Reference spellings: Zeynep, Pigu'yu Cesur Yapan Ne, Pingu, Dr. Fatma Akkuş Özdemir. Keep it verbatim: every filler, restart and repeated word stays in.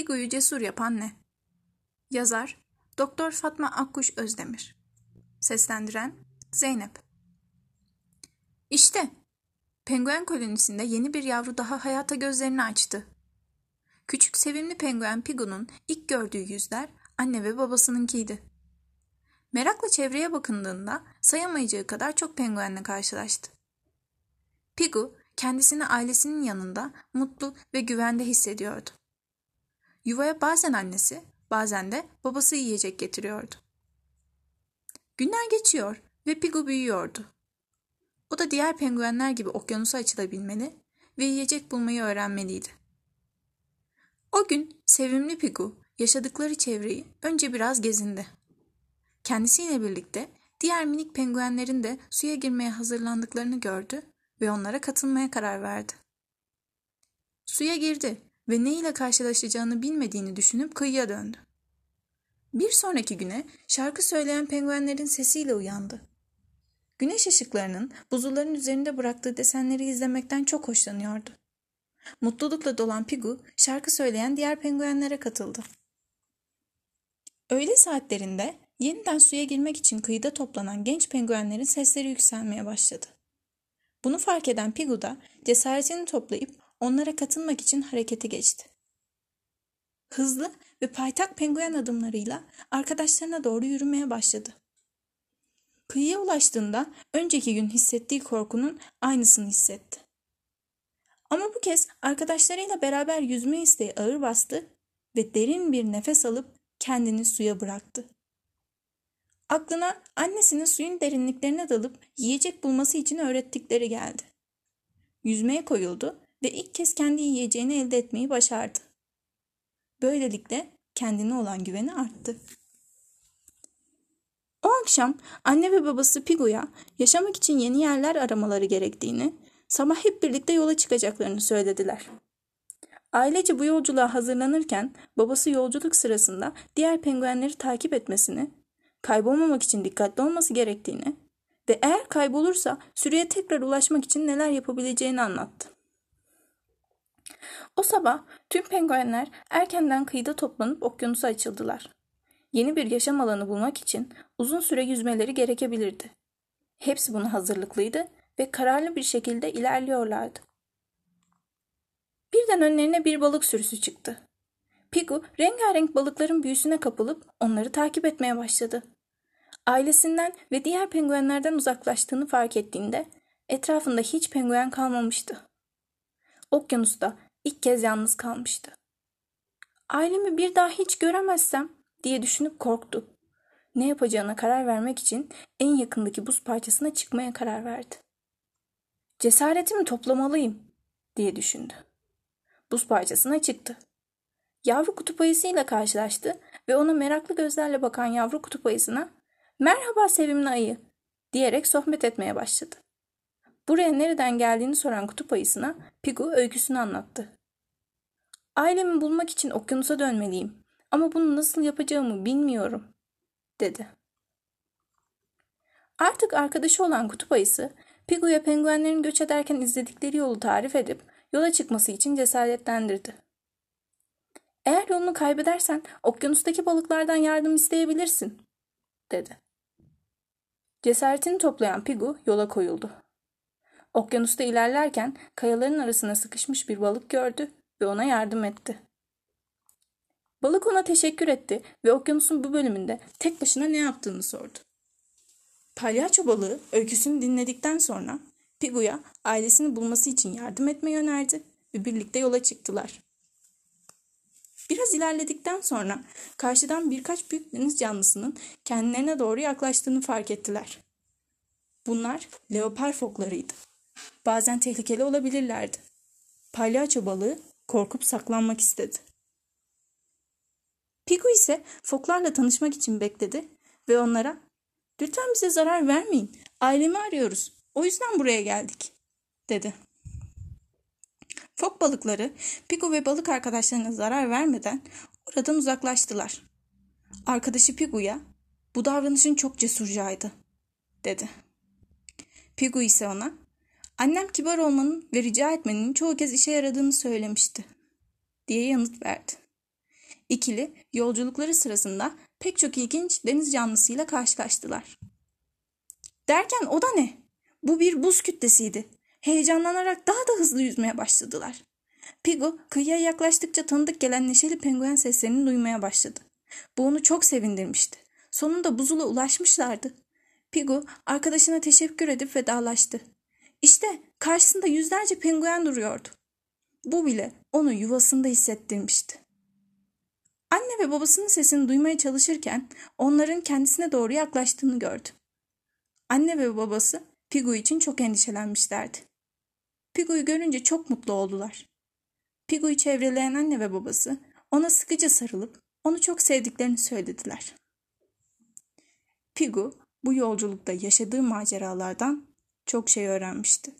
Pigu'yu Cesur Yapan Ne? Yazar doktor Fatma Akkuş Özdemir. Seslendiren Zeynep. İşte, penguen kolonisinde yeni bir yavru daha hayata gözlerini açtı. Küçük sevimli penguen Pigu'nun ilk gördüğü yüzler anne ve babasınınkiydi. Merakla çevreye bakındığında sayamayacağı kadar çok penguenle karşılaştı. Pigu kendisini ailesinin yanında mutlu ve güvende hissediyordu. Yuvaya bazen annesi, bazen de babası yiyecek getiriyordu. Günler geçiyor ve Pigu büyüyordu. O da diğer penguenler gibi okyanusa açılabilmeli ve yiyecek bulmayı öğrenmeliydi. O gün sevimli Pigu yaşadıkları çevreyi önce biraz gezindi. Kendisiyle birlikte diğer minik penguenlerin de suya girmeye hazırlandıklarını gördü ve onlara katılmaya karar verdi. Suya girdi ve ne ile karşılaşacağını bilmediğini düşünüp kıyıya döndü. Bir sonraki güne şarkı söyleyen penguenlerin sesiyle uyandı. Güneş ışıklarının buzulların üzerinde bıraktığı desenleri izlemekten çok hoşlanıyordu. Mutlulukla dolan Pigu şarkı söyleyen diğer penguenlere katıldı. Öğle saatlerinde yeniden suya girmek için kıyıda toplanan genç penguenlerin sesleri yükselmeye başladı. Bunu fark eden Pigu da cesaretini toplayıp onlara katılmak için harekete geçti. Hızlı ve paytak penguen adımlarıyla arkadaşlarına doğru yürümeye başladı. Kıyıya ulaştığında önceki gün hissettiği korkunun aynısını hissetti. Ama bu kez arkadaşlarıyla beraber yüzme isteği ağır bastı ve derin bir nefes alıp kendini suya bıraktı. Aklına annesinin suyun derinliklerine dalıp yiyecek bulması için öğrettikleri geldi. Yüzmeye koyuldu ve ilk kez kendi yiyeceğini elde etmeyi başardı. Böylelikle kendine olan güveni arttı. O akşam anne ve babası Pigu'ya yaşamak için yeni yerler aramaları gerektiğini, sabah hep birlikte yola çıkacaklarını söylediler. Ailece bu yolculuğa hazırlanırken babası yolculuk sırasında diğer penguenleri takip etmesini, kaybolmamak için dikkatli olması gerektiğini ve eğer kaybolursa sürüye tekrar ulaşmak için neler yapabileceğini anlattı. O sabah tüm penguenler erkenden kıyıda toplanıp okyanusa açıldılar. Yeni bir yaşam alanı bulmak için uzun süre yüzmeleri gerekebilirdi. Hepsi buna hazırlıklıydı ve kararlı bir şekilde ilerliyorlardı. Birden önlerine bir balık sürüsü çıktı. Pigu rengarenk balıkların büyüsüne kapılıp onları takip etmeye başladı. Ailesinden ve diğer penguenlerden uzaklaştığını fark ettiğinde etrafında hiç penguen kalmamıştı. Okyanusta ilk kez yalnız kalmıştı. Ailemi bir daha hiç göremezsem diye düşünüp korktu. Ne yapacağına karar vermek için en yakındaki buz parçasına çıkmaya karar verdi. Cesaretimi toplamalıyım diye düşündü. Buz parçasına çıktı. Yavru kutup ayısıyla karşılaştı ve ona meraklı gözlerle bakan yavru kutup ayısına "Merhaba sevimli ayı" diyerek sohbet etmeye başladı. Buraya nereden geldiğini soran kutup ayısına Pigu öyküsünü anlattı. "Ailemi bulmak için okyanusa dönmeliyim ama bunu nasıl yapacağımı bilmiyorum" dedi. Artık arkadaşı olan kutup ayısı Pigu'ya penguenlerin göç ederken izledikleri yolu tarif edip yola çıkması için cesaretlendirdi. "Eğer yolunu kaybedersen okyanustaki balıklardan yardım isteyebilirsin" dedi. Cesaretini toplayan Pigu yola koyuldu. Okyanusta ilerlerken kayaların arasına sıkışmış bir balık gördü ve ona yardım etti. Balık ona teşekkür etti ve okyanusun bu bölümünde tek başına ne yaptığını sordu. Palyaço balığı öyküsünü dinledikten sonra Pigu'ya ailesini bulması için yardım etmeyi önerdi ve birlikte yola çıktılar. Biraz ilerledikten sonra karşıdan birkaç büyük deniz canlısının kendilerine doğru yaklaştığını fark ettiler. Bunlar leopar foklarıydı. Bazen tehlikeli olabilirlerdi. Palyaço balığı korkup saklanmak istedi. Pigu ise foklarla tanışmak için bekledi ve onlara "Lütfen bize zarar vermeyin, ailemi arıyoruz, o yüzden buraya geldik" dedi. Fok balıkları Pigu ve balık arkadaşlarına zarar vermeden oradan uzaklaştılar. Arkadaşı Pigu'ya "Bu davranışın çok cesurcaydı" dedi. Pigu ise ona "Annem kibar olmanın ve rica etmenin çoğu kez işe yaradığını söylemişti" diye yanıt verdi. İkili yolculukları sırasında pek çok ilginç deniz canlısıyla karşılaştılar. Derken o da ne? Bu bir buz kütlesiydi. Heyecanlanarak daha da hızlı yüzmeye başladılar. Pingu kıyıya yaklaştıkça tanıdık gelen neşeli penguen seslerini duymaya başladı. Bu onu çok sevindirmişti. Sonunda buzula ulaşmışlardı. Pingu arkadaşına teşekkür edip vedalaştı. İşte karşısında yüzlerce penguen duruyordu. Bu bile onu yuvasında hissettirmişti. Anne ve babasının sesini duymaya çalışırken onların kendisine doğru yaklaştığını gördü. Anne ve babası Pingu için çok endişelenmişlerdi. Pigu'yu görünce çok mutlu oldular. Pigu'yu çevreleyen anne ve babası ona sıkıca sarılıp onu çok sevdiklerini söylediler. Pingu bu yolculukta yaşadığı maceralardan çok şey öğrenmişti.